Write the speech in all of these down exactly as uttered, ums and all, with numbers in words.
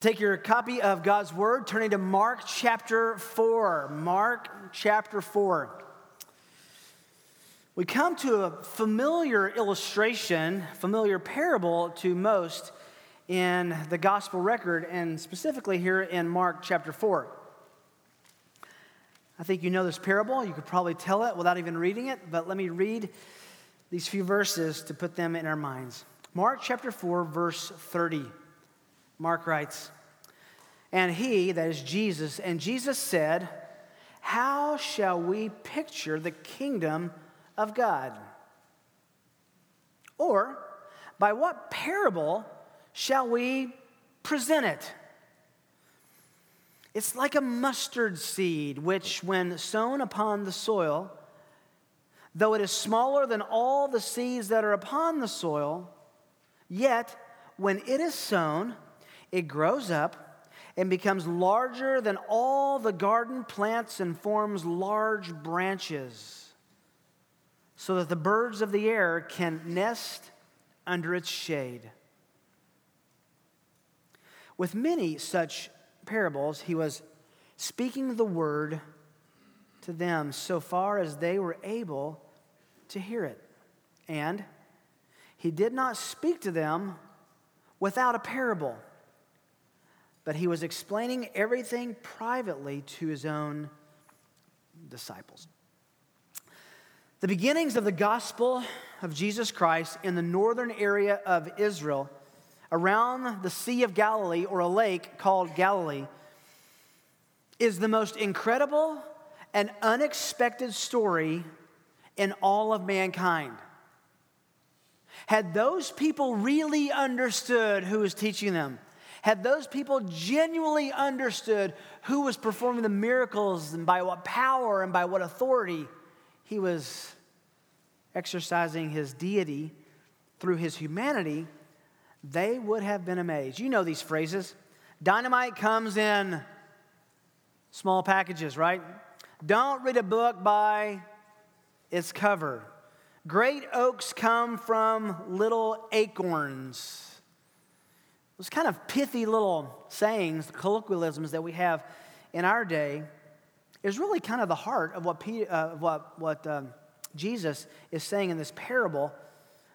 Take your copy of God's Word, turning to Mark chapter four. Mark chapter four. We come to a familiar illustration, familiar parable to most in the gospel record, and specifically here in Mark chapter four. I think you know this parable. You could probably tell it without even reading it, but let me read these few verses to put them in our minds. Mark chapter four, verse thirty. Mark writes, and he, that is Jesus, and Jesus said, how shall we picture the kingdom of God? Or, by what parable shall we present it? It's like a mustard seed, which when sown upon the soil, though it is smaller than all the seeds that are upon the soil, yet when it is sown, it grows up and becomes larger than all the garden plants and forms large branches so that the birds of the air can nest under its shade. With many such parables, he was speaking the word to them so far as they were able to hear it. And he did not speak to them without a parable. But he was explaining everything privately to his own disciples. The beginnings of the gospel of Jesus Christ in the northern area of Israel, around the Sea of Galilee, or a lake called Galilee, is the most incredible and unexpected story in all of mankind. Had those people really understood who was teaching them, had those people genuinely understood who was performing the miracles and by what power and by what authority he was exercising his deity through his humanity, they would have been amazed. You know these phrases. Dynamite comes in small packages, right? Don't read a book by its cover. Great oaks come from little acorns. Those kind of pithy little sayings, the colloquialisms that we have in our day, is really kind of the heart of what Peter, uh, what, what um, Jesus is saying in this parable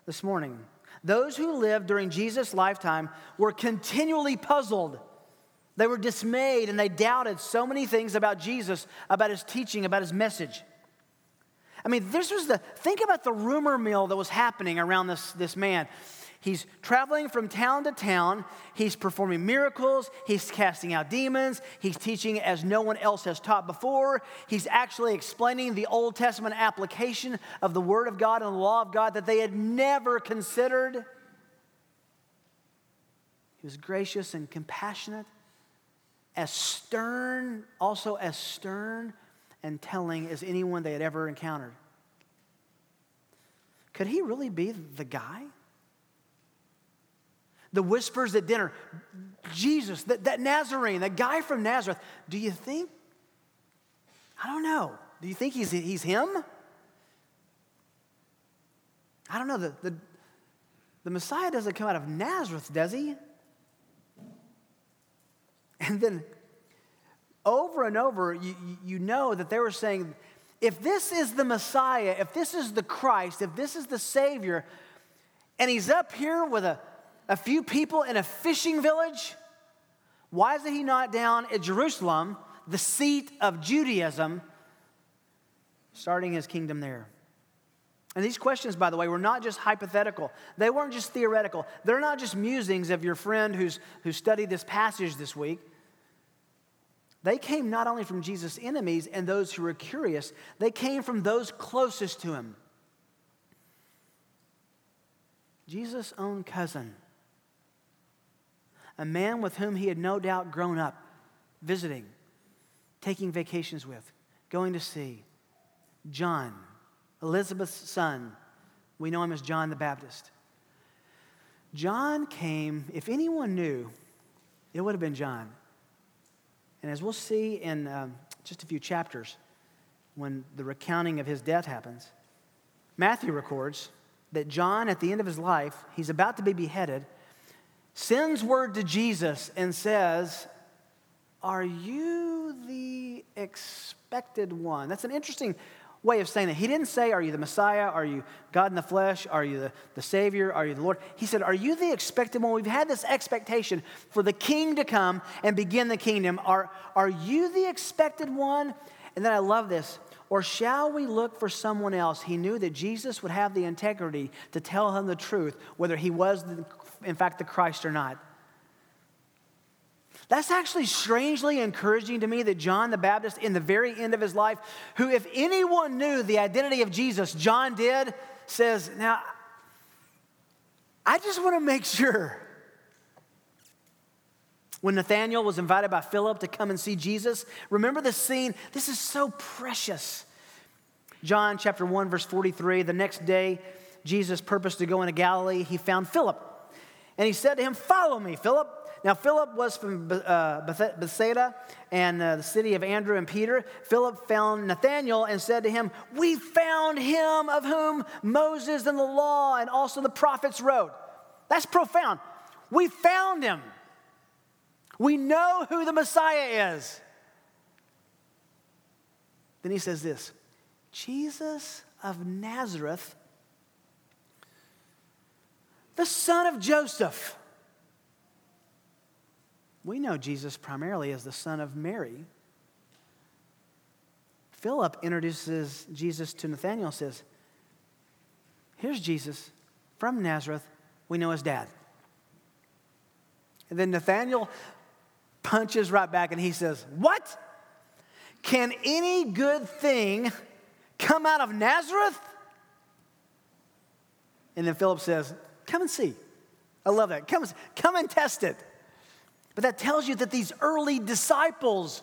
this morning. Those who lived during Jesus' lifetime were continually puzzled. They were dismayed and they doubted so many things about Jesus, about his teaching, about his message. I mean, this was the, think about the rumor mill that was happening around this, this man. He's traveling from town to town. He's performing miracles. He's casting out demons. He's teaching as no one else has taught before. He's actually explaining the Old Testament application of the Word of God and the law of God that they had never considered. He was gracious and compassionate, as stern, also as stern and telling as anyone they had ever encountered. Could he really be the guy? The whispers at dinner, Jesus, that, that Nazarene, that guy from Nazareth, do you think, I don't know, do you think he's, he's him? I don't know, the, the, the Messiah doesn't come out of Nazareth, does he? And then over and over, you, you know that they were saying, if this is the Messiah, if this is the Christ, if this is the Savior, and he's up here with a A few people in a fishing village, why isn't he not down at Jerusalem, the seat of Judaism, starting his kingdom there? And these questions, by the way, were not just hypothetical. They weren't just theoretical. They're not just musings of your friend who's who studied this passage this week. They came not only from Jesus' enemies and those who were curious, they came from those closest to him. Jesus' own cousin, a man with whom he had no doubt grown up, visiting, taking vacations with, going to see. John, Elizabeth's son. We know him as John the Baptist. John came, if anyone knew, it would have been John. And as we'll see in um, just a few chapters, when the recounting of his death happens, Matthew records that John, at the end of his life, he's about to be beheaded, sends word to Jesus and says, "Are you the expected one?" That's an interesting way of saying that. He didn't say, "Are you the Messiah? Are you God in the flesh? Are you the, the Savior? Are you the Lord?" He said, "Are you the expected one?" We've had this expectation for the king to come and begin the kingdom. Are, are you the expected one? And then I love this. "Or shall we look for someone else?" He knew that Jesus would have the integrity to tell him the truth, whether he was, the, in fact, the Christ or not. That's actually strangely encouraging to me that John the Baptist, in the very end of his life, who if anyone knew the identity of Jesus, John did, says, "Now, I just want to make sure." When Nathanael was invited by Philip to come and see Jesus, remember the scene? This is so precious. John chapter one, verse forty-three, "The next day, Jesus purposed to go into Galilee. He found Philip, and he said to him, 'Follow me, Philip.' Now, Philip was from uh, Bethsaida and uh, the city of Andrew and Peter. Philip found Nathanael and said to him, 'We found him of whom Moses and the law and also the prophets wrote.'" That's profound. We found him. We know who the Messiah is. Then he says this, "Jesus of Nazareth, the son of Joseph." We know Jesus primarily as the son of Mary. Philip introduces Jesus to Nathanael and says, "Here's Jesus from Nazareth. We know his dad." And then Nathanael punches right back and he says, "What? Can any good thing come out of Nazareth?" And then Philip says, "Come and see." I love that. Come, come and test it. But that tells you that these early disciples,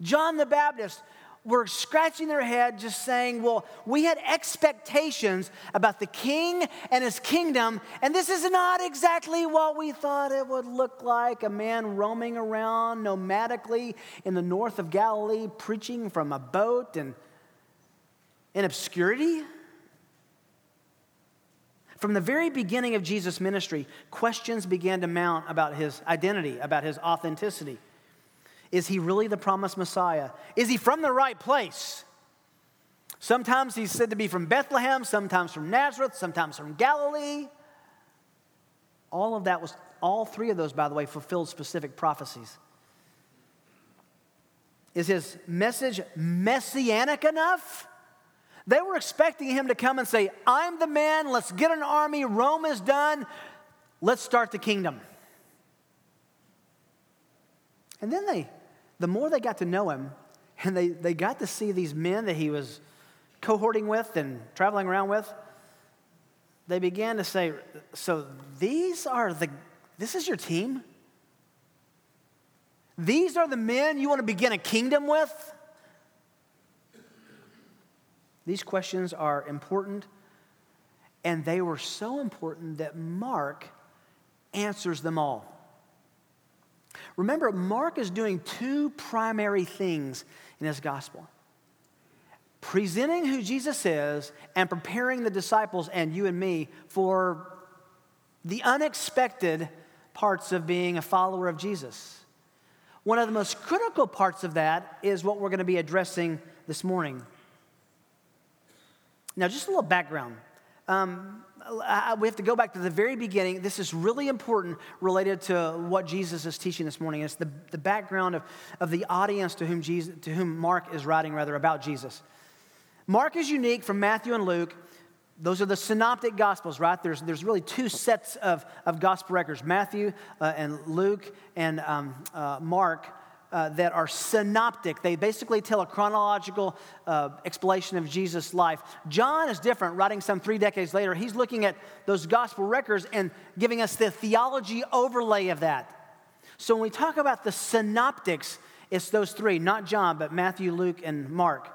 John the Baptist, were scratching their head just saying, well, we had expectations about the king and his kingdom, and this is not exactly what we thought it would look like, a man roaming around nomadically in the north of Galilee, preaching from a boat and in obscurity. From the very beginning of Jesus' ministry, questions began to mount about his identity, about his authenticity. Is he really the promised Messiah? Is he from the right place? Sometimes he's said to be from Bethlehem, sometimes from Nazareth, sometimes from Galilee. All of that was, all three of those, by the way, fulfilled specific prophecies. Is his message messianic enough? They were expecting him to come and say, "I'm the man, let's get an army, Rome is done, let's start the kingdom." And then they, the more they got to know him, and they, they got to see these men that he was cohorting with and traveling around with, they began to say, "So these are the, this is your team? These are the men you want to begin a kingdom with?" These questions are important, and they were so important that Mark answers them all. Remember, Mark is doing two primary things in his gospel: presenting who Jesus is and preparing the disciples and you and me for the unexpected parts of being a follower of Jesus. One of the most critical parts of that is what we're going to be addressing this morning. Now, just a little background. Um, I, we have to go back to the very beginning. This is really important related to what Jesus is teaching this morning. It's the, the background of, of the audience to whom Jesus, to whom Mark is writing, rather, about Jesus. Mark is unique from Matthew and Luke. Those are the synoptic gospels, right? There's, there's really two sets of, of gospel records, Matthew uh, and Luke and um, uh, Mark. Uh, that are synoptic. They basically tell a chronological uh, explanation of Jesus' life. John is different, writing some three decades later. He's looking at those gospel records and giving us the theology overlay of that. So when we talk about the synoptics, it's those three, not John, but Matthew, Luke, and Mark.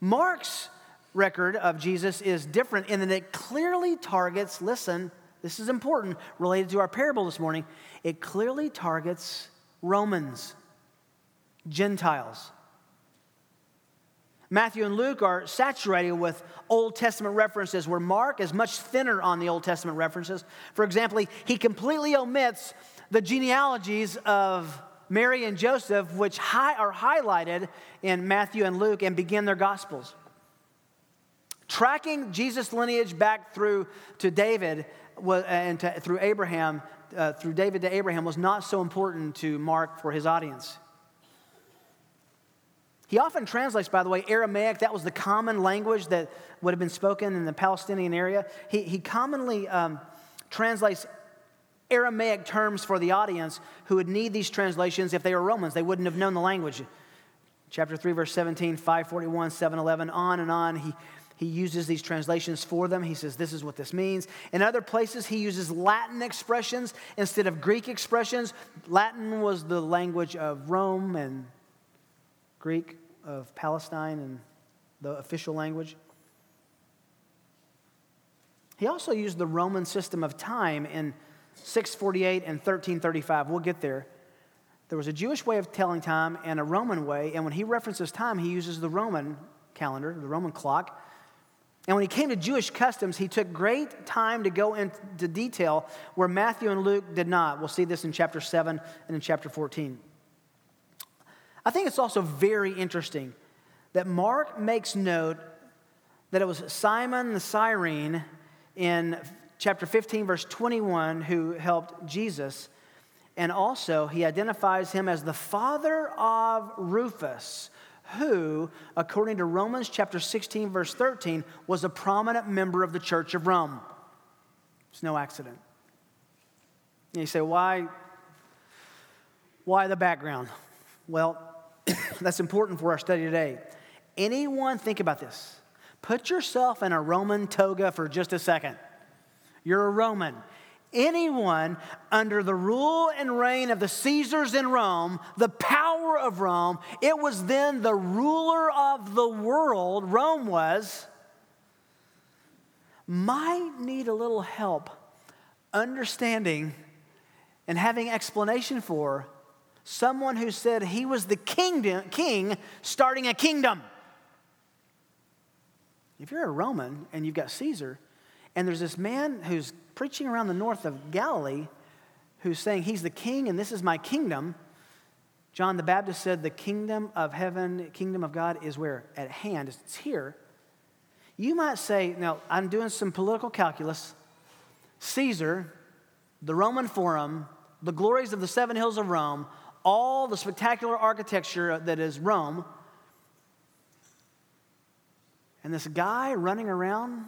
Mark's record of Jesus is different in that it clearly targets, listen, this is important, related to our parable this morning, it clearly targets Romans, Gentiles. Matthew and Luke are saturated with Old Testament references, where Mark is much thinner on the Old Testament references. For example, he completely omits the genealogies of Mary and Joseph, which high, are highlighted in Matthew and Luke and begin their Gospels. Tracking Jesus' lineage back through to David and to, through Abraham, uh, through David to Abraham, was not so important to Mark for his audience. He often translates, by the way, Aramaic. That was the common language that would have been spoken in the Palestinian area. He, he commonly um, translates Aramaic terms for the audience who would need these translations if they were Romans. They wouldn't have known the language. Chapter three, verse seventeen, five forty-one, seven eleven, on and on. He, he uses these translations for them. He says, this is what this means. In other places, he uses Latin expressions instead of Greek expressions. Latin was the language of Rome, and Greek of Palestine, and the official language. He also used the Roman system of time in six forty-eight and thirteen thirty-five. We'll get there. There was a Jewish way of telling time and a Roman way, and when he references time, he uses the Roman calendar, the Roman clock. And when he came to Jewish customs, he took great time to go into detail where Matthew and Luke did not. We'll see this in chapter seven and in chapter fourteen. I think it's also very interesting that Mark makes note that it was Simon the Cyrene in chapter fifteen, verse twenty-one, who helped Jesus. And also, he identifies him as the father of Rufus, who, according to Romans chapter sixteen, verse thirteen, was a prominent member of the Church of Rome. It's no accident. And you say, why, why the background? Well, that's important for our study today. Anyone, think about this. Put yourself in a Roman toga for just a second. You're a Roman. Anyone under the rule and reign of the Caesars in Rome, the power of Rome, it was then the ruler of the world, Rome was, might need a little help understanding and having explanation for someone who said he was the kingdom, king starting a kingdom. If you're a Roman and you've got Caesar, and there's this man who's preaching around the north of Galilee who's saying he's the king and this is my kingdom. John the Baptist said the kingdom of heaven, kingdom of God is where? At hand. It's here. You might say, now I'm doing some political calculus. Caesar, the Roman Forum, the glories of the seven hills of Rome, all the spectacular architecture that is Rome. And this guy running around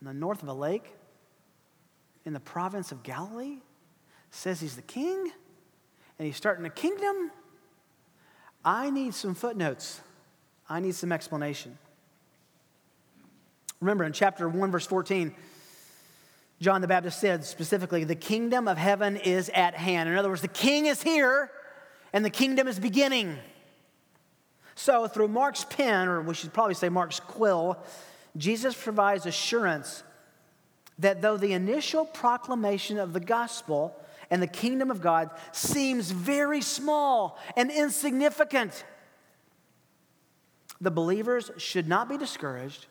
in the north of a lake, in the province of Galilee, says he's the king, and he's starting a kingdom. I need some footnotes. I need some explanation. Remember, in chapter one, verse fourteen, John the Baptist said specifically, the kingdom of heaven is at hand. In other words, the king is here, and the kingdom is beginning. So through Mark's pen, or we should probably say Mark's quill, Jesus provides assurance that though the initial proclamation of the gospel and the kingdom of God seems very small and insignificant, the believers should not be discouraged.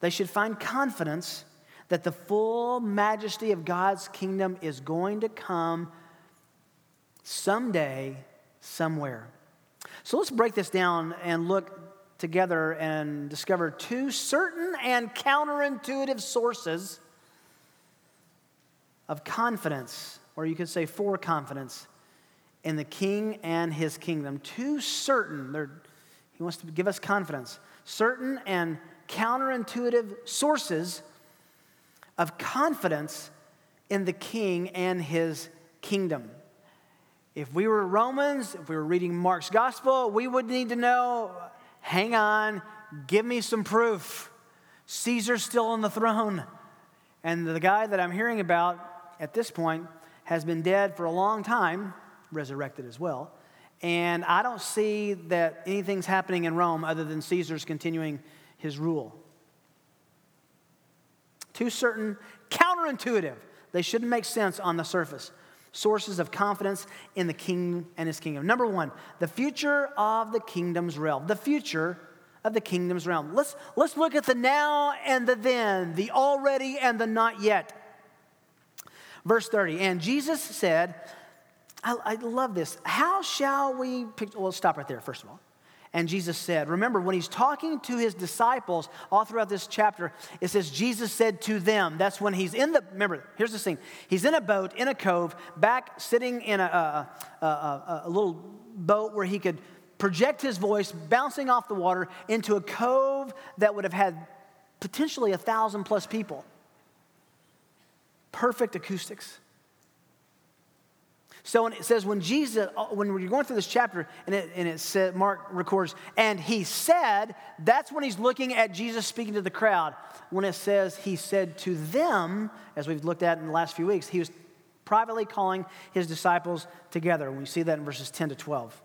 They should find confidence that the full majesty of God's kingdom is going to come someday, somewhere. So let's break this down and look together and discover two certain and counterintuitive sources of confidence, or you could say for confidence, in the king and his kingdom. Two certain, he wants to give us confidence, certain and counterintuitive sources of confidence in the king and his kingdom. If we were Romans, if we were reading Mark's gospel, we would need to know, hang on, give me some proof. Caesar's still on the throne. And the guy that I'm hearing about at this point has been dead for a long time, resurrected as well. And I don't see that anything's happening in Rome other than Caesar's continuing his rule. Too certain, counterintuitive. They shouldn't make sense on the surface. sources of confidence in the king and his kingdom. Number one, the future of the kingdom's realm. The future of the kingdom's realm. Let's, let's look at the now and the then, the already and the not yet. Verse thirty, and Jesus said, I, I love this. How shall we, pick, well, stop right there, first of all. And Jesus said, remember, when he's talking to his disciples all throughout this chapter, it says Jesus said to them. That's when he's in the, remember, here's the scene. He's in a boat, in a cove, back sitting in a, a, a, a little boat where he could project his voice, bouncing off the water into a cove that would have had potentially a thousand plus people. Perfect acoustics. So when it says when Jesus, when you're going through this chapter, and it, and it said, Mark records, and he said, that's when he's looking at Jesus speaking to the crowd. When it says he said to them, as we've looked at in the last few weeks, he was privately calling his disciples together. And we see that in verses ten to twelve.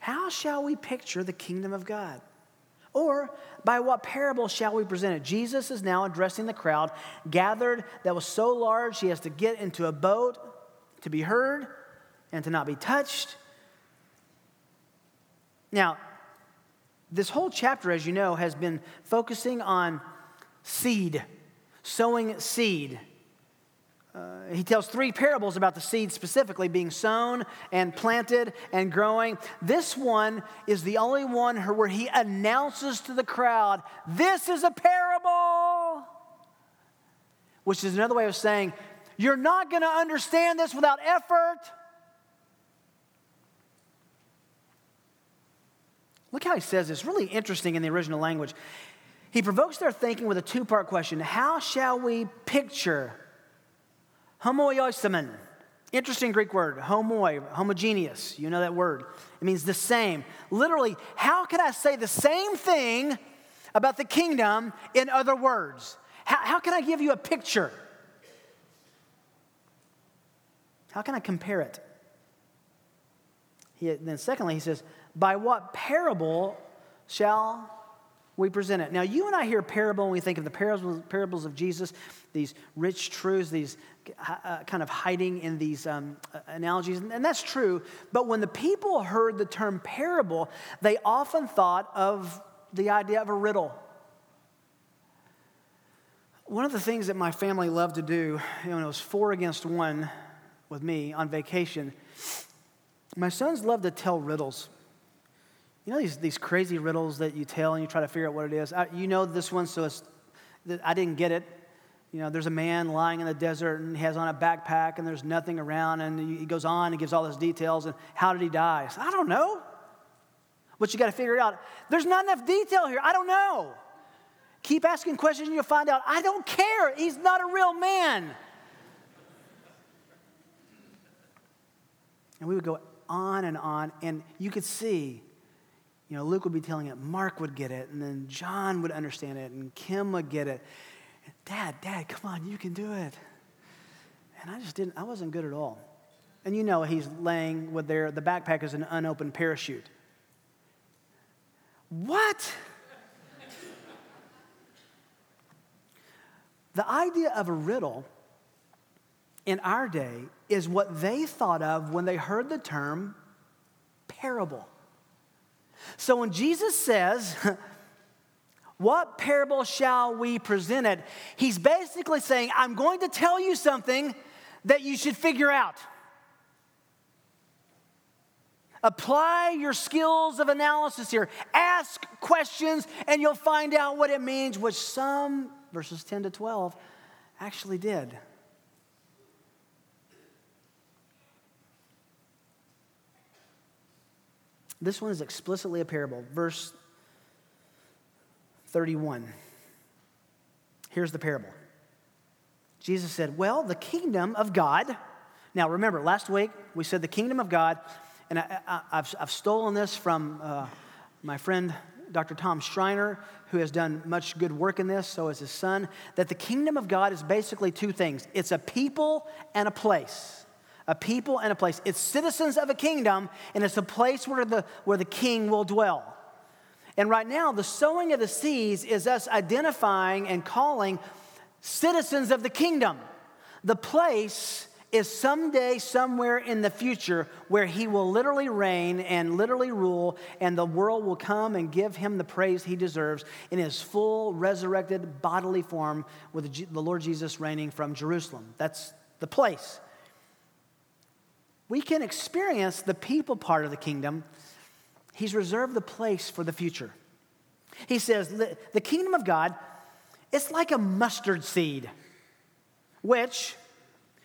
How shall we picture the kingdom of God? Or by what parable shall we present it? Jesus is now addressing the crowd gathered that was so large he has to get into a boat to be heard and to not be touched. Now, this whole chapter, as you know, has been focusing on seed, sowing seed. Uh, he tells three parables about the seed specifically being sown and planted and growing. This one is the only one where he announces to the crowd, this is a parable, which is another way of saying, you're not going to understand this without effort. Look how he says this. Really interesting in the original language. He provokes their thinking with a two-part question. How shall we picture homoioisemen, interesting Greek word, homoi, homogeneous. You know that word. It means the same. Literally, how can I say the same thing about the kingdom in other words? How, how can I give you a picture? How can I compare it? He, then secondly, he says, by what parable shall we present it? Now, you and I hear parable and we think of the parables, parables of Jesus, these rich truths, these uh, kind of hiding in these um, analogies, and, and that's true. But when the people heard the term parable, they often thought of the idea of a riddle. One of the things that my family loved to do, you know, when it was four against one with me on vacation, my sons loved to tell riddles. You know these, these crazy riddles that you tell and you try to figure out what it is? I, you know this one, so it's, I didn't get it. You know, there's a man lying in the desert and he has on a backpack and there's nothing around, and he goes on and gives all his details, and how did he die? I, said, I don't know. But you got to figure it out. There's not enough detail here. I don't know. Keep asking questions and you'll find out. I don't care. He's not a real man. And we would go on and on, and you could see, you know, Luke would be telling it, Mark would get it, and then John would understand it, and Kim would get it. Dad, Dad, come on, you can do it. And I just didn't, I wasn't good at all. And you know he's laying with their, the backpack is an unopened parachute. What? The idea of a riddle in our day is what they thought of when they heard the term parable. So when Jesus says, what parable shall we present it? He's basically saying, I'm going to tell you something that you should figure out. Apply your skills of analysis here. Ask questions and you'll find out what it means, which some, verses ten to twelve, actually did. This one is explicitly a parable. Verse thirty-one. Here's the parable. Jesus said, well, the kingdom of God. Now, remember, last week we said the kingdom of God, and I, I, I've, I've stolen this from uh, my friend Doctor Tom Schreiner, who has done much good work in this, so has his son, that the kingdom of God is basically two things. It's a people and a place. A people and a place. It's citizens of a kingdom, and it's a place where the where the king will dwell. And right now, the sowing of the seeds is us identifying and calling citizens of the kingdom. The place is someday, somewhere in the future, where he will literally reign and literally rule, and the world will come and give him the praise he deserves in his full resurrected bodily form with the Lord Jesus reigning from Jerusalem. That's the place. We can experience the people part of the kingdom. He's reserved the place for the future. He says, the kingdom of God, it's like a mustard seed, which,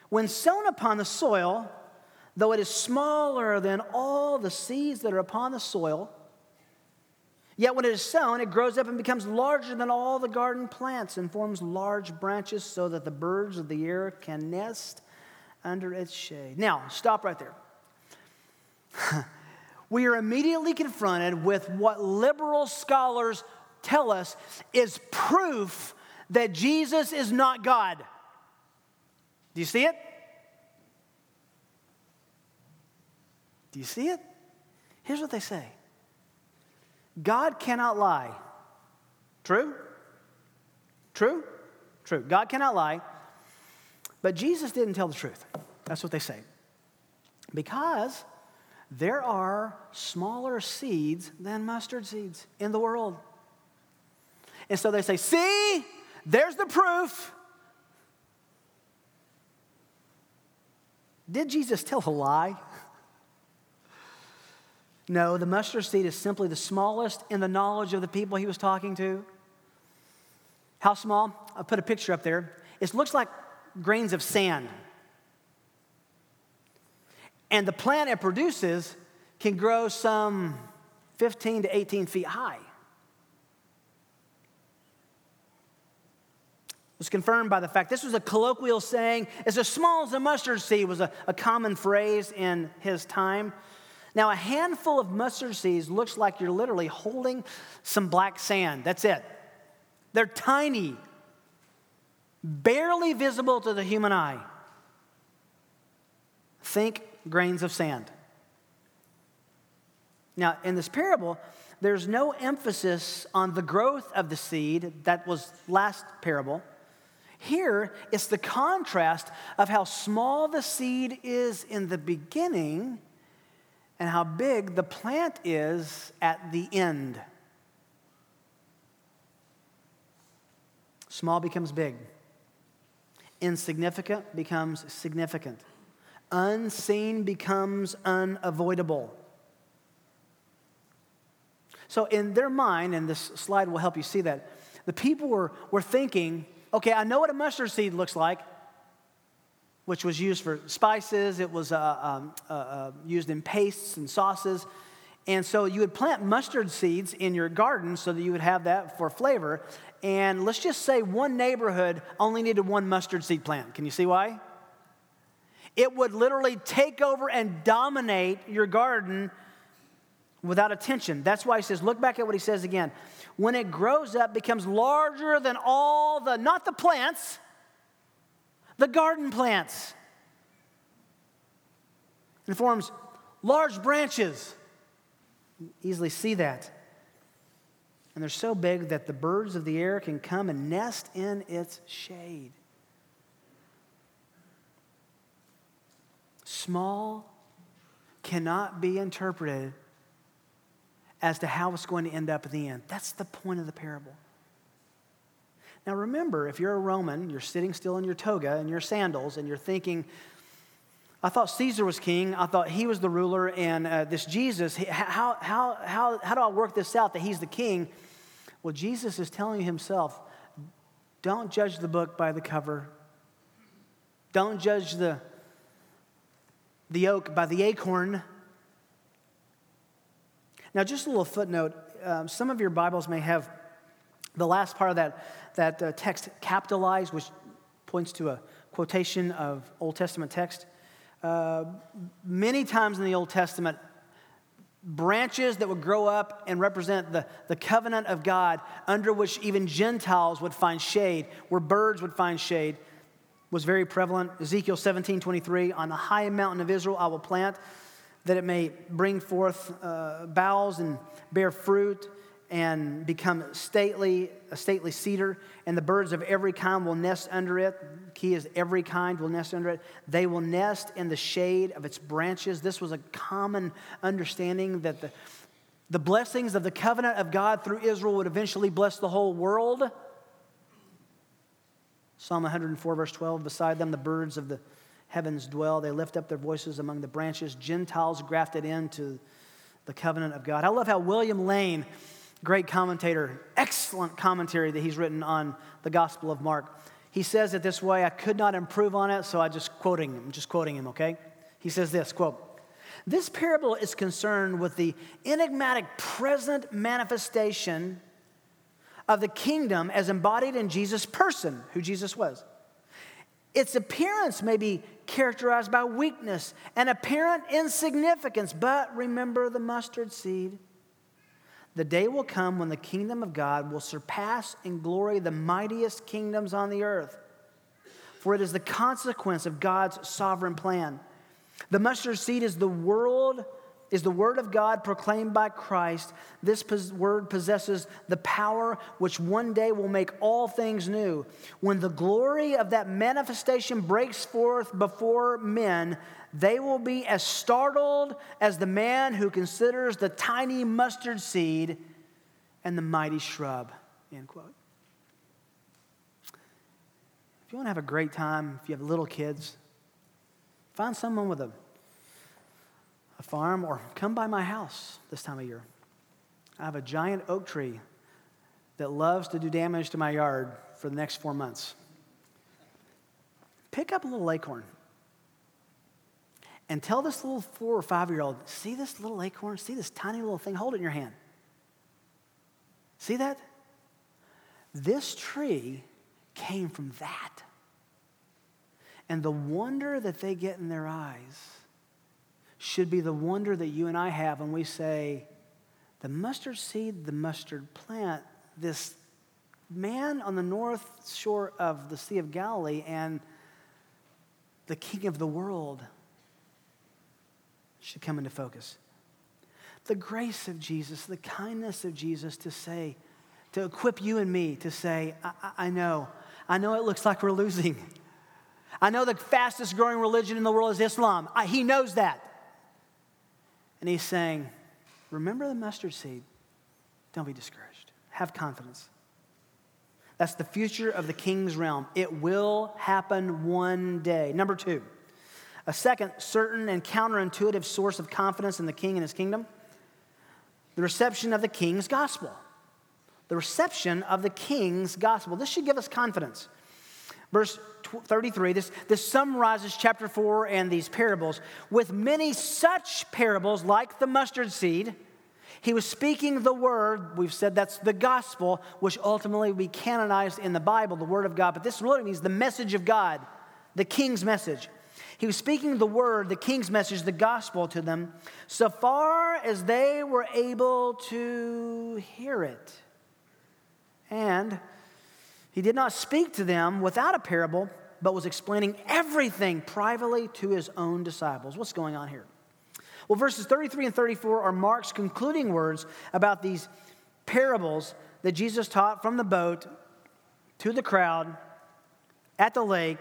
when sown upon the soil, though it is smaller than all the seeds that are upon the soil, yet when it is sown, it grows up and becomes larger than all the garden plants and forms large branches so that the birds of the air can nest under its shade. Now, stop right there. We are immediately confronted with what liberal scholars tell us is proof that Jesus is not God. Do you see it? Do you see it? Here's what they say. God cannot lie. True? True? True. God cannot lie. But Jesus didn't tell the truth. That's what they say. Because there are smaller seeds than mustard seeds in the world. And so they say, see, there's the proof. Did Jesus tell a lie? No, the mustard seed is simply the smallest in the knowledge of the people he was talking to. How small? I put a picture up there. It looks like grains of sand. And the plant it produces can grow some fifteen to eighteen feet high. It was confirmed by the fact this was a colloquial saying. It's as small as a mustard seed was a, a common phrase in his time. Now, a handful of mustard seeds looks like you're literally holding some black sand. That's it. They're tiny, barely visible to the human eye. Think grains of sand. Now, in this parable, there's no emphasis on the growth of the seed. That was last parable. Here, it's the contrast of how small the seed is in the beginning and how big the plant is at the end. Small becomes big. Insignificant becomes significant. Unseen becomes unavoidable. So in their mind, and this slide will help you see that, the people were, were thinking, okay, I know what a mustard seed looks like, which was used for spices. It was uh, um, uh, uh, used in pastes and sauces. And so you would plant mustard seeds in your garden so that you would have that for flavor. And let's just say one neighborhood only needed one mustard seed plant. Can you see why? It would literally take over and dominate your garden without attention. That's why he says, look back at what he says again. When it grows up, becomes larger than all the, not the plants, the garden plants. It forms large branches. You easily see that. And they're so big that the birds of the air can come and nest in its shade. Small cannot be interpreted as to how it's going to end up at the end. That's the point of the parable. Now remember, if you're a Roman, you're sitting still in your toga and your sandals, and you're thinking, I thought Caesar was king, I thought he was the ruler, and uh, this Jesus, how, how, how, how do I work this out that he's the king? Well, Jesus is telling you himself, don't judge the book by the cover. Don't judge the, the oak by the acorn. Now, just a little footnote. Um, some of your Bibles may have the last part of that, that uh, text capitalized, which points to a quotation of Old Testament text. Uh, many times in the Old Testament, branches that would grow up and represent the, the covenant of God under which even Gentiles would find shade, where birds would find shade, was very prevalent. Ezekiel seventeen twenty-three, on the high mountain of Israel I will plant, that it may bring forth uh, boughs and bear fruit and become stately, a stately cedar, and the birds of every kind will nest under it. Key is every kind will nest under it. They will nest in the shade of its branches. This was a common understanding that the, the blessings of the covenant of God through Israel would eventually bless the whole world. Psalm one hundred four, verse twelve, beside them the birds of the heavens dwell. They lift up their voices among the branches. Gentiles grafted into the covenant of God. I love how William Lane, great commentator, excellent commentary that he's written on the Gospel of Mark. He says it this way. I could not improve on it, so I just quoting him, just quoting him, okay? He says this, quote, "This parable is concerned with the enigmatic present manifestation of the kingdom as embodied in Jesus' person," who Jesus was. "Its appearance may be characterized by weakness and apparent insignificance, but remember the mustard seed. The day will come when the kingdom of God will surpass in glory the mightiest kingdoms on the earth, for it is the consequence of God's sovereign plan. The mustard seed is the world is the word of God proclaimed by Christ. This pos- word possesses the power which one day will make all things new. When the glory of that manifestation breaks forth before men, they will be as startled as the man who considers the tiny mustard seed and the mighty shrub," end quote. If you want to have a great time, if you have little kids, find someone with a a farm, or come by my house this time of year. I have a giant oak tree that loves to do damage to my yard for the next four months. Pick up a little acorn and tell this little four or five-year-old, "See this little acorn? See this tiny little thing? Hold it in your hand. See that? This tree came from that." And the wonder that they get in their eyes should be the wonder that you and I have when we say, the mustard seed, the mustard plant, this man on the north shore of the Sea of Galilee, and the king of the world should come into focus. The grace of Jesus, the kindness of Jesus to say, to equip you and me to say, I, I, I know, I know it looks like we're losing. I know the fastest growing religion in the world is Islam. I, he knows that. And he's saying, remember the mustard seed. Don't be discouraged. Have confidence. That's the future of the king's realm. It will happen one day. Number two, a second certain and counterintuitive source of confidence in the king and his kingdom, the reception of the king's gospel. The reception of the king's gospel. This should give us confidence. Verse thirty-three, this, this summarizes chapter four and these parables. "With many such parables, like the mustard seed, he was speaking the word," we've said that's the gospel, which ultimately will be canonized in the Bible, the word of God. But this really means the message of God, the king's message. He was speaking the word, the king's message, the gospel to them, so far as they were able to hear it. And he did not speak to them without a parable, but was explaining everything privately to his own disciples." What's going on here? Well, verses thirty-three and thirty-four are Mark's concluding words about these parables that Jesus taught from the boat to the crowd at the lake.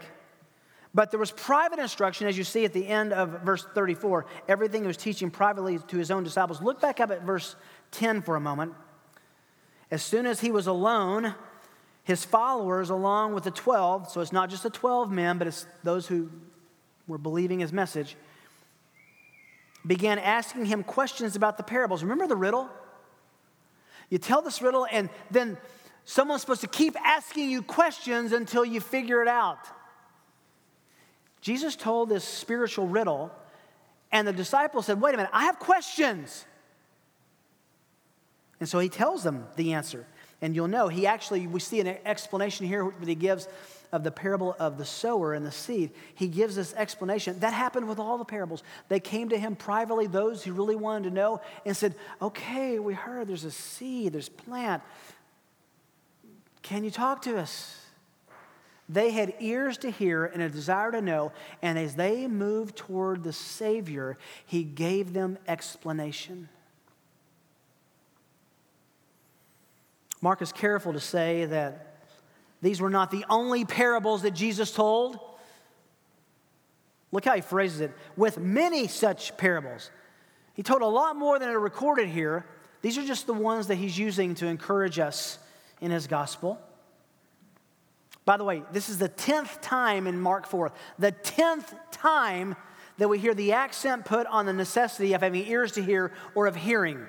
But there was private instruction, as you see at the end of verse thirty-four, everything he was teaching privately to his own disciples. Look back up at verse ten for a moment. "As soon as he was alone, his followers, along with the twelve," so it's not just the twelve men, but it's those who were believing his message, "began asking him questions about the parables." Remember the riddle? You tell this riddle, and then someone's supposed to keep asking you questions until you figure it out. Jesus told this spiritual riddle, and the disciples said, "Wait a minute, I have questions." And so he tells them the answer. And you'll know, he actually, we see an explanation here that he gives of the parable of the sower and the seed. He gives this explanation. That happened with all the parables. They came to him privately, those who really wanted to know, and said, "Okay, we heard there's a seed, there's plant. Can you talk to us?" They had ears to hear and a desire to know, and as they moved toward the Savior, he gave them explanation. Mark is careful to say that These were not the only parables that Jesus told. Look how he phrases it. With many such parables. He told a lot more than are recorded here. These are just the ones that he's using to encourage us in his gospel. By the way, this is the tenth time in Mark four, the tenth time that we hear the accent put on the necessity of having ears to hear or of hearing.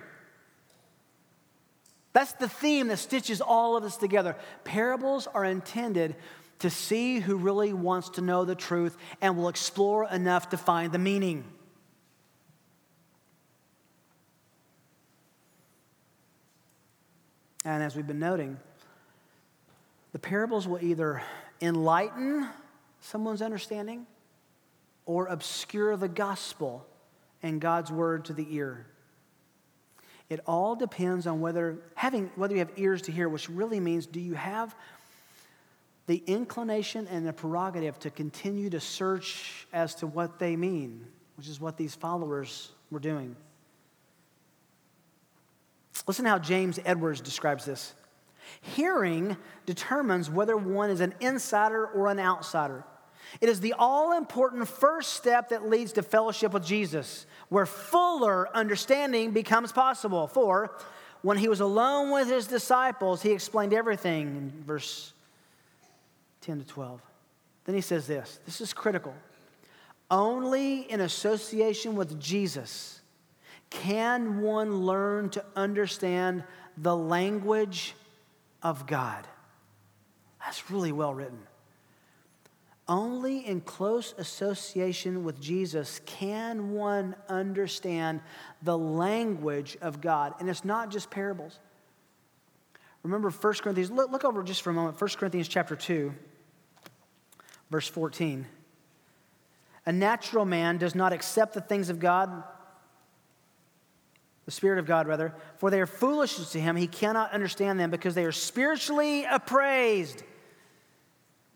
That's the theme that stitches all of this together. Parables are intended to see who really wants to know the truth and will explore enough to find the meaning. And as we've been noting, the parables will either enlighten someone's understanding or obscure the gospel and God's word to the ear. It all depends on whether having whether you have ears to hear, which really means, do you have the inclination and the prerogative to continue to search as to what they mean, which is what these followers were doing. Listen to how James Edwards describes this. Hearing determines whether one is an insider or an outsider. It is the all-important first step that leads to fellowship with Jesus, where fuller understanding becomes possible. For when he was alone with his disciples, he explained everything in verse ten to twelve. Then he says this. This is critical. Only in association with Jesus can one learn to understand the language of God. That's really well written. Only in close association with Jesus can one understand the language of God. And it's not just parables. Remember First Corinthians, look, look over just for a moment, First Corinthians chapter two, verse fourteen. A natural man does not accept the things of God, the Spirit of God rather, for they are foolishness to him. He cannot understand them because they are spiritually appraised.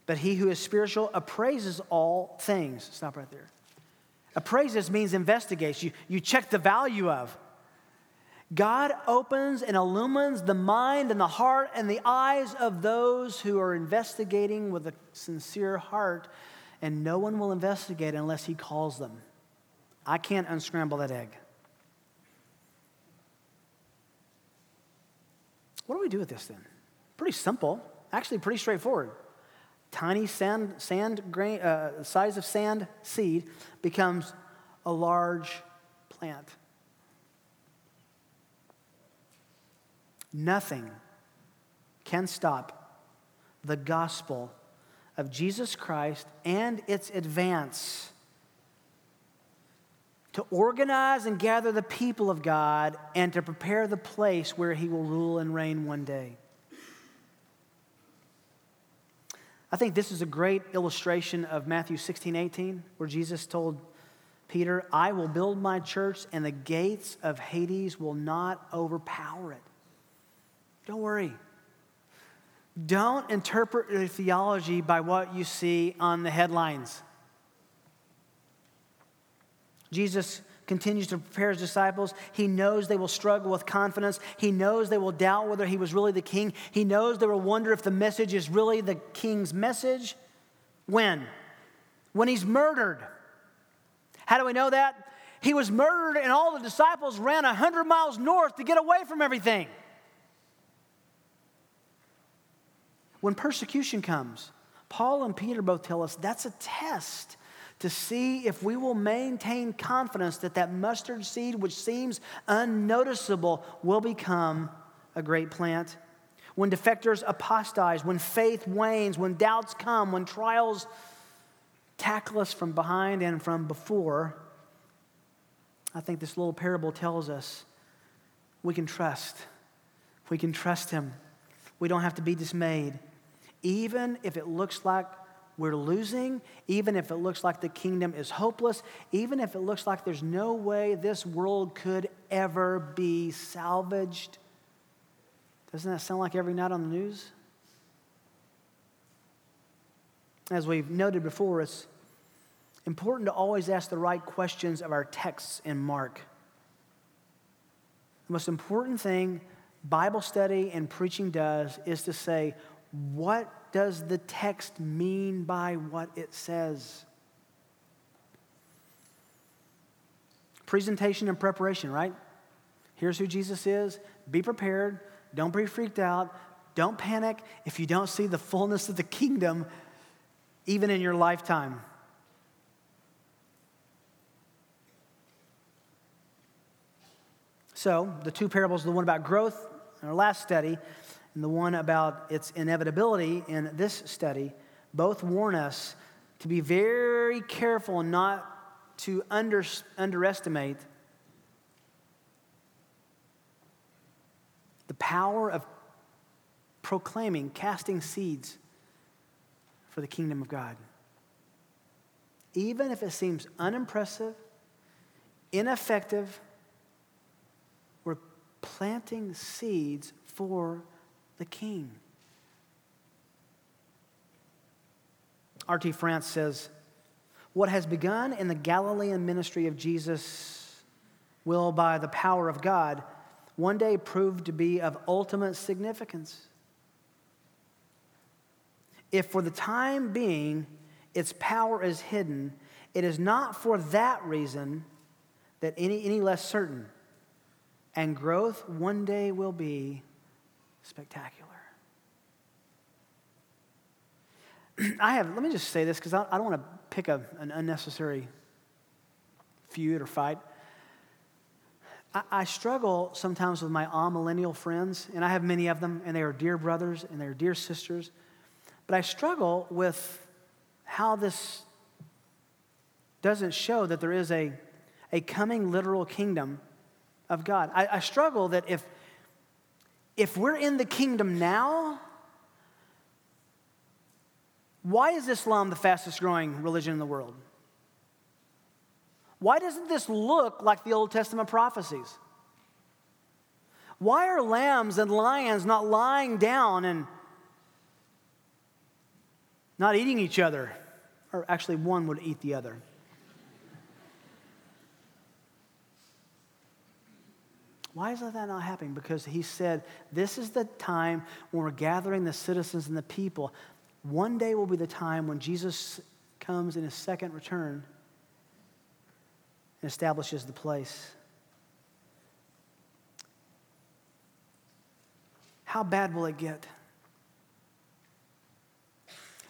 But he who is spiritual appraises all things. Stop right there. Appraises means investigates. You, you check the value of. God opens and illumines the mind and the heart and the eyes of those who are investigating with a sincere heart, and no one will investigate unless he calls them. I can't unscramble that egg. What do we do with this then? Pretty simple. Actually, pretty straightforward. Tiny sand, sand grain, uh, size of sand seed becomes a large plant. Nothing can stop the gospel of Jesus Christ and its advance to organize and gather the people of God and to prepare the place where he will rule and reign one day. I think this is a great illustration of Matthew sixteen, eighteen, where Jesus told Peter, I will build my church and the gates of Hades will not overpower it. Don't worry. Don't interpret your theology by what you see on the headlines. Jesus continues to prepare his disciples. He knows they will struggle with confidence. He knows they will doubt whether he was really the king. He knows they will wonder if the message is really the king's message. When? When he's murdered. How do we know that? He was murdered and all the disciples ran one hundred miles north to get away from everything. When persecution comes, Paul and Peter both tell us that's a test to see if we will maintain confidence that that mustard seed, which seems unnoticeable, will become a great plant. When defectors apostatize, when faith wanes, when doubts come, when trials tackle us from behind and from before, I think this little parable tells us we can trust. We can trust him. We don't have to be dismayed, even if it looks like we're losing, even if it looks like the kingdom is hopeless, even if it looks like there's no way this world could ever be salvaged. Doesn't that sound like every night on the news? As we've noted before, it's important to always ask the right questions of our texts in Mark. The most important thing Bible study and preaching does is to say, what does the text mean by what it says? Presentation and preparation, right? Here's who Jesus is. Be prepared. Don't be freaked out. Don't panic if you don't see the fullness of the kingdom, even in your lifetime. So, the two parables, the one about growth in our last study, and the one about its inevitability in this study, both warn us to be very careful not to under, underestimate the power of proclaiming, casting seeds for the kingdom of God. Even if it seems unimpressive, ineffective, we're planting seeds for the King. R T France says, what has begun in the Galilean ministry of Jesus will, by the power of God, one day prove to be of ultimate significance. If for the time being its power is hidden, it is not for that reason that any, any less certain, and growth one day will be spectacular. I have, let me just say this because I, I don't want to pick a, an unnecessary feud or fight. I, I struggle sometimes with my amillennial friends, and I have many of them, and they are dear brothers and they are dear sisters. But I struggle with how this doesn't show that there is a, a coming literal kingdom of God. I, I struggle that if If we're in the kingdom now, why is Islam the fastest growing religion in the world? Why doesn't this look like the Old Testament prophecies? Why are lambs and lions not lying down and not eating each other? Or actually, one would eat the other. Why is that not happening? Because he said, this is the time when we're gathering the citizens and the people. One day will be the time when Jesus comes in his second return and establishes the place. How bad will it get?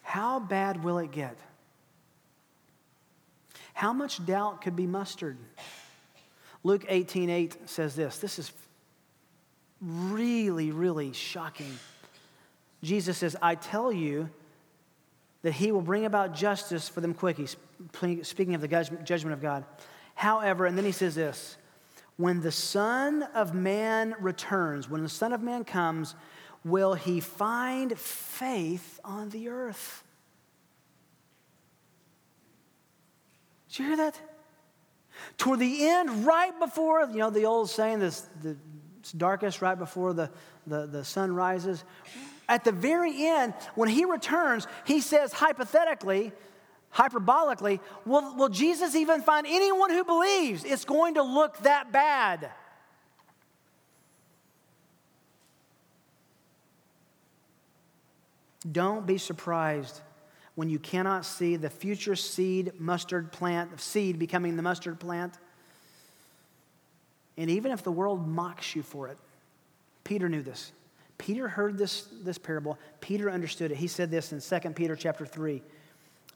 How bad will it get? How much doubt could be mustered? Luke eighteen eight says this. This is really, really shocking. Jesus says, I tell you that he will bring about justice for them quickly, speaking of the judgment of God. However, and then he says this, when the Son of Man returns, when the Son of Man comes, will he find faith on the earth? Did you hear that? Toward the end, right before, you know, the old saying, this, the it's darkest right before the, the, the sun rises. At the very end, when he returns, he says hypothetically, hyperbolically, will, will Jesus even find anyone who believes? It's going to look that bad. Don't be surprised when you cannot see the future seed mustard plant, seed becoming the mustard plant. And even if the world mocks you for it, Peter knew this. Peter heard this, this parable. Peter understood it. He said this in Second Peter chapter three,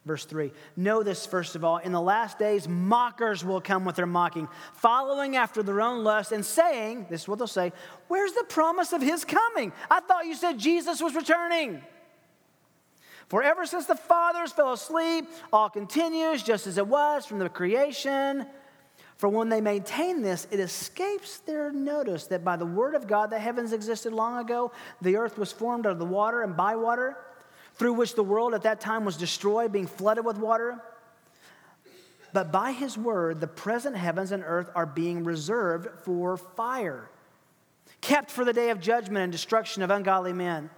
verse three. Know this, first of all, in the last days, mockers will come with their mocking, following after their own lust and saying, this is what they'll say, where's the promise of his coming? I thought you said Jesus was returning. For ever since the fathers fell asleep, all continues just as it was from the creation. For when they maintain this, it escapes their notice that by the word of God the heavens existed long ago, the earth was formed out of the water and by water, through which the world at that time was destroyed, being flooded with water. But by his word, the present heavens and earth are being reserved for fire, kept for the day of judgment and destruction of ungodly men.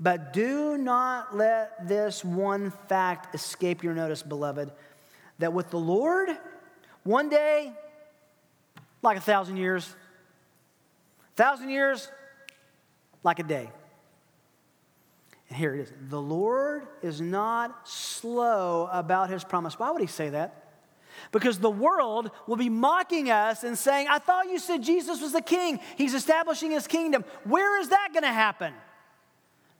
But do not let this one fact escape your notice, beloved, that with the Lord, one day, like a thousand years, a thousand years, like a day. Here it is. The Lord is not slow about his promise. Why would he say that? Because the world will be mocking us and saying, I thought you said Jesus was the king. He's establishing his kingdom. Where is that going to happen?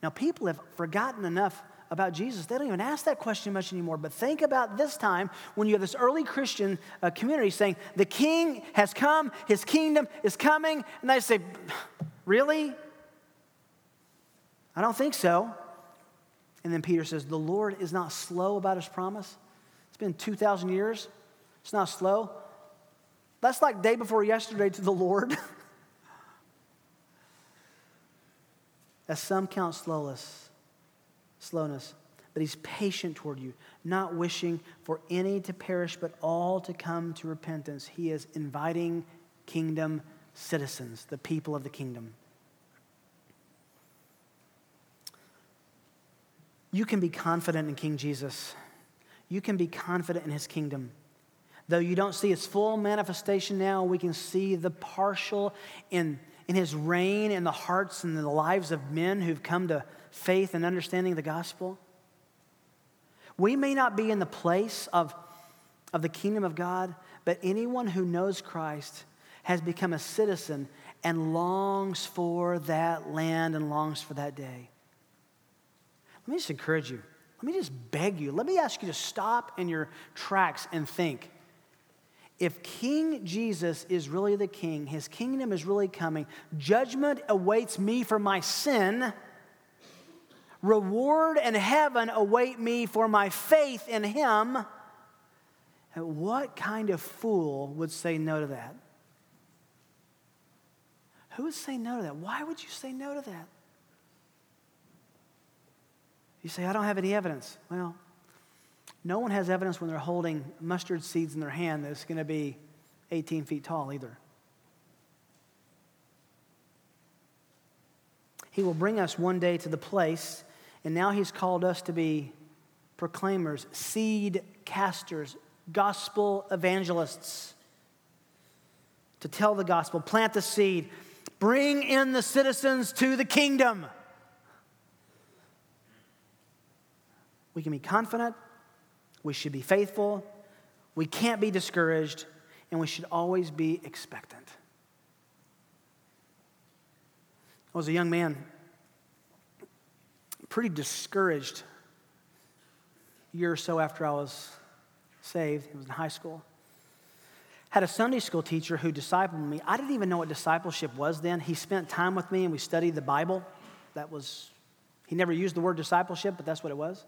Now, people have forgotten enough about Jesus. They don't even ask that question much anymore. But think about this time when you have this early Christian uh, community saying, the king has come, his kingdom is coming. And they say, really? I don't think so. And then Peter says, the Lord is not slow about his promise. It's been two thousand years. It's not slow. That's like day before yesterday to the Lord. As some count slowness, slowness, but he's patient toward you, not wishing for any to perish, but all to come to repentance. He is inviting kingdom citizens, the people of the kingdom. You can be confident in King Jesus. You can be confident in his kingdom. Though you don't see its full manifestation now, we can see the partial in, in his reign in the hearts and in the lives of men who've come to faith and understanding of the gospel. We may not be in the place of, of the kingdom of God, but anyone who knows Christ has become a citizen and longs for that land and longs for that day. Let me just encourage you. Let me just beg you. Let me ask you to stop in your tracks and think. If King Jesus is really the king, his kingdom is really coming, judgment awaits me for my sin, reward and heaven await me for my faith in him, and what kind of fool would say no to that? Who would say no to that? Why would you say no to that? You say, I don't have any evidence. Well, no one has evidence when they're holding mustard seeds in their hand that's going to be eighteen feet tall either. He will bring us one day to the place, and now he's called us to be proclaimers, seed casters, gospel evangelists, to tell the gospel, plant the seed, bring in the citizens to the kingdom. We can be confident. We should be faithful, we can't be discouraged, and we should always be expectant. I was a young man, pretty discouraged a year or so after I was saved. It was in high school. Had a Sunday school teacher who discipled me. I didn't even know what discipleship was then. He spent time with me and we studied the Bible. That was, he never used the word discipleship, but that's what it was.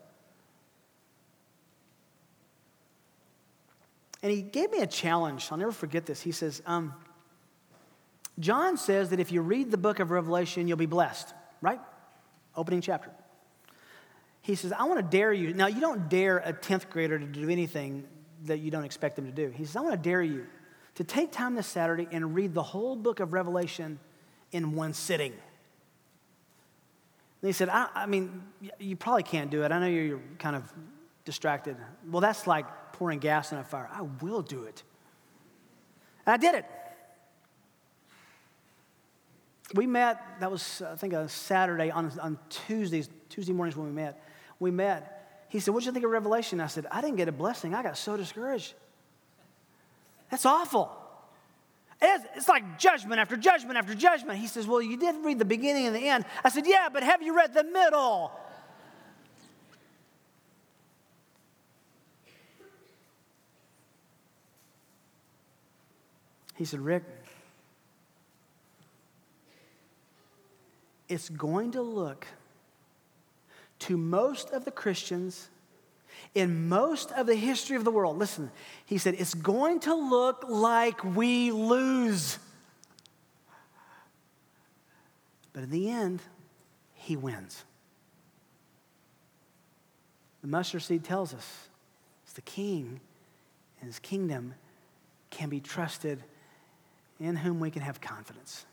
And he gave me a challenge. I'll never forget this. He says, um, John says that if you read the book of Revelation, you'll be blessed, right? Opening chapter. He says, I want to dare you. Now, you don't dare a tenth grader to do anything that you don't expect them to do. He says, I want to dare you to take time this Saturday and read the whole book of Revelation in one sitting. And he said, I, I mean, you probably can't do it. I know you're, you're kind of distracted. Well, that's like pouring gas on a fire. I will do it. And I did it. We met, that was, I think, a Saturday, on, on Tuesdays, Tuesday mornings when we met. We met. He said, what did you think of Revelation? I said, I didn't get a blessing. I got so discouraged. That's awful. It's, it's like judgment after judgment after judgment. He says, well, you did read the beginning and the end. I said, yeah, but have you read the middle? He said, Rick, it's going to look to most of the Christians in most of the history of the world. Listen, he said, it's going to look like we lose. But in the end, he wins. The mustard seed tells us it's the king and his kingdom can be trusted, in whom we can have confidence.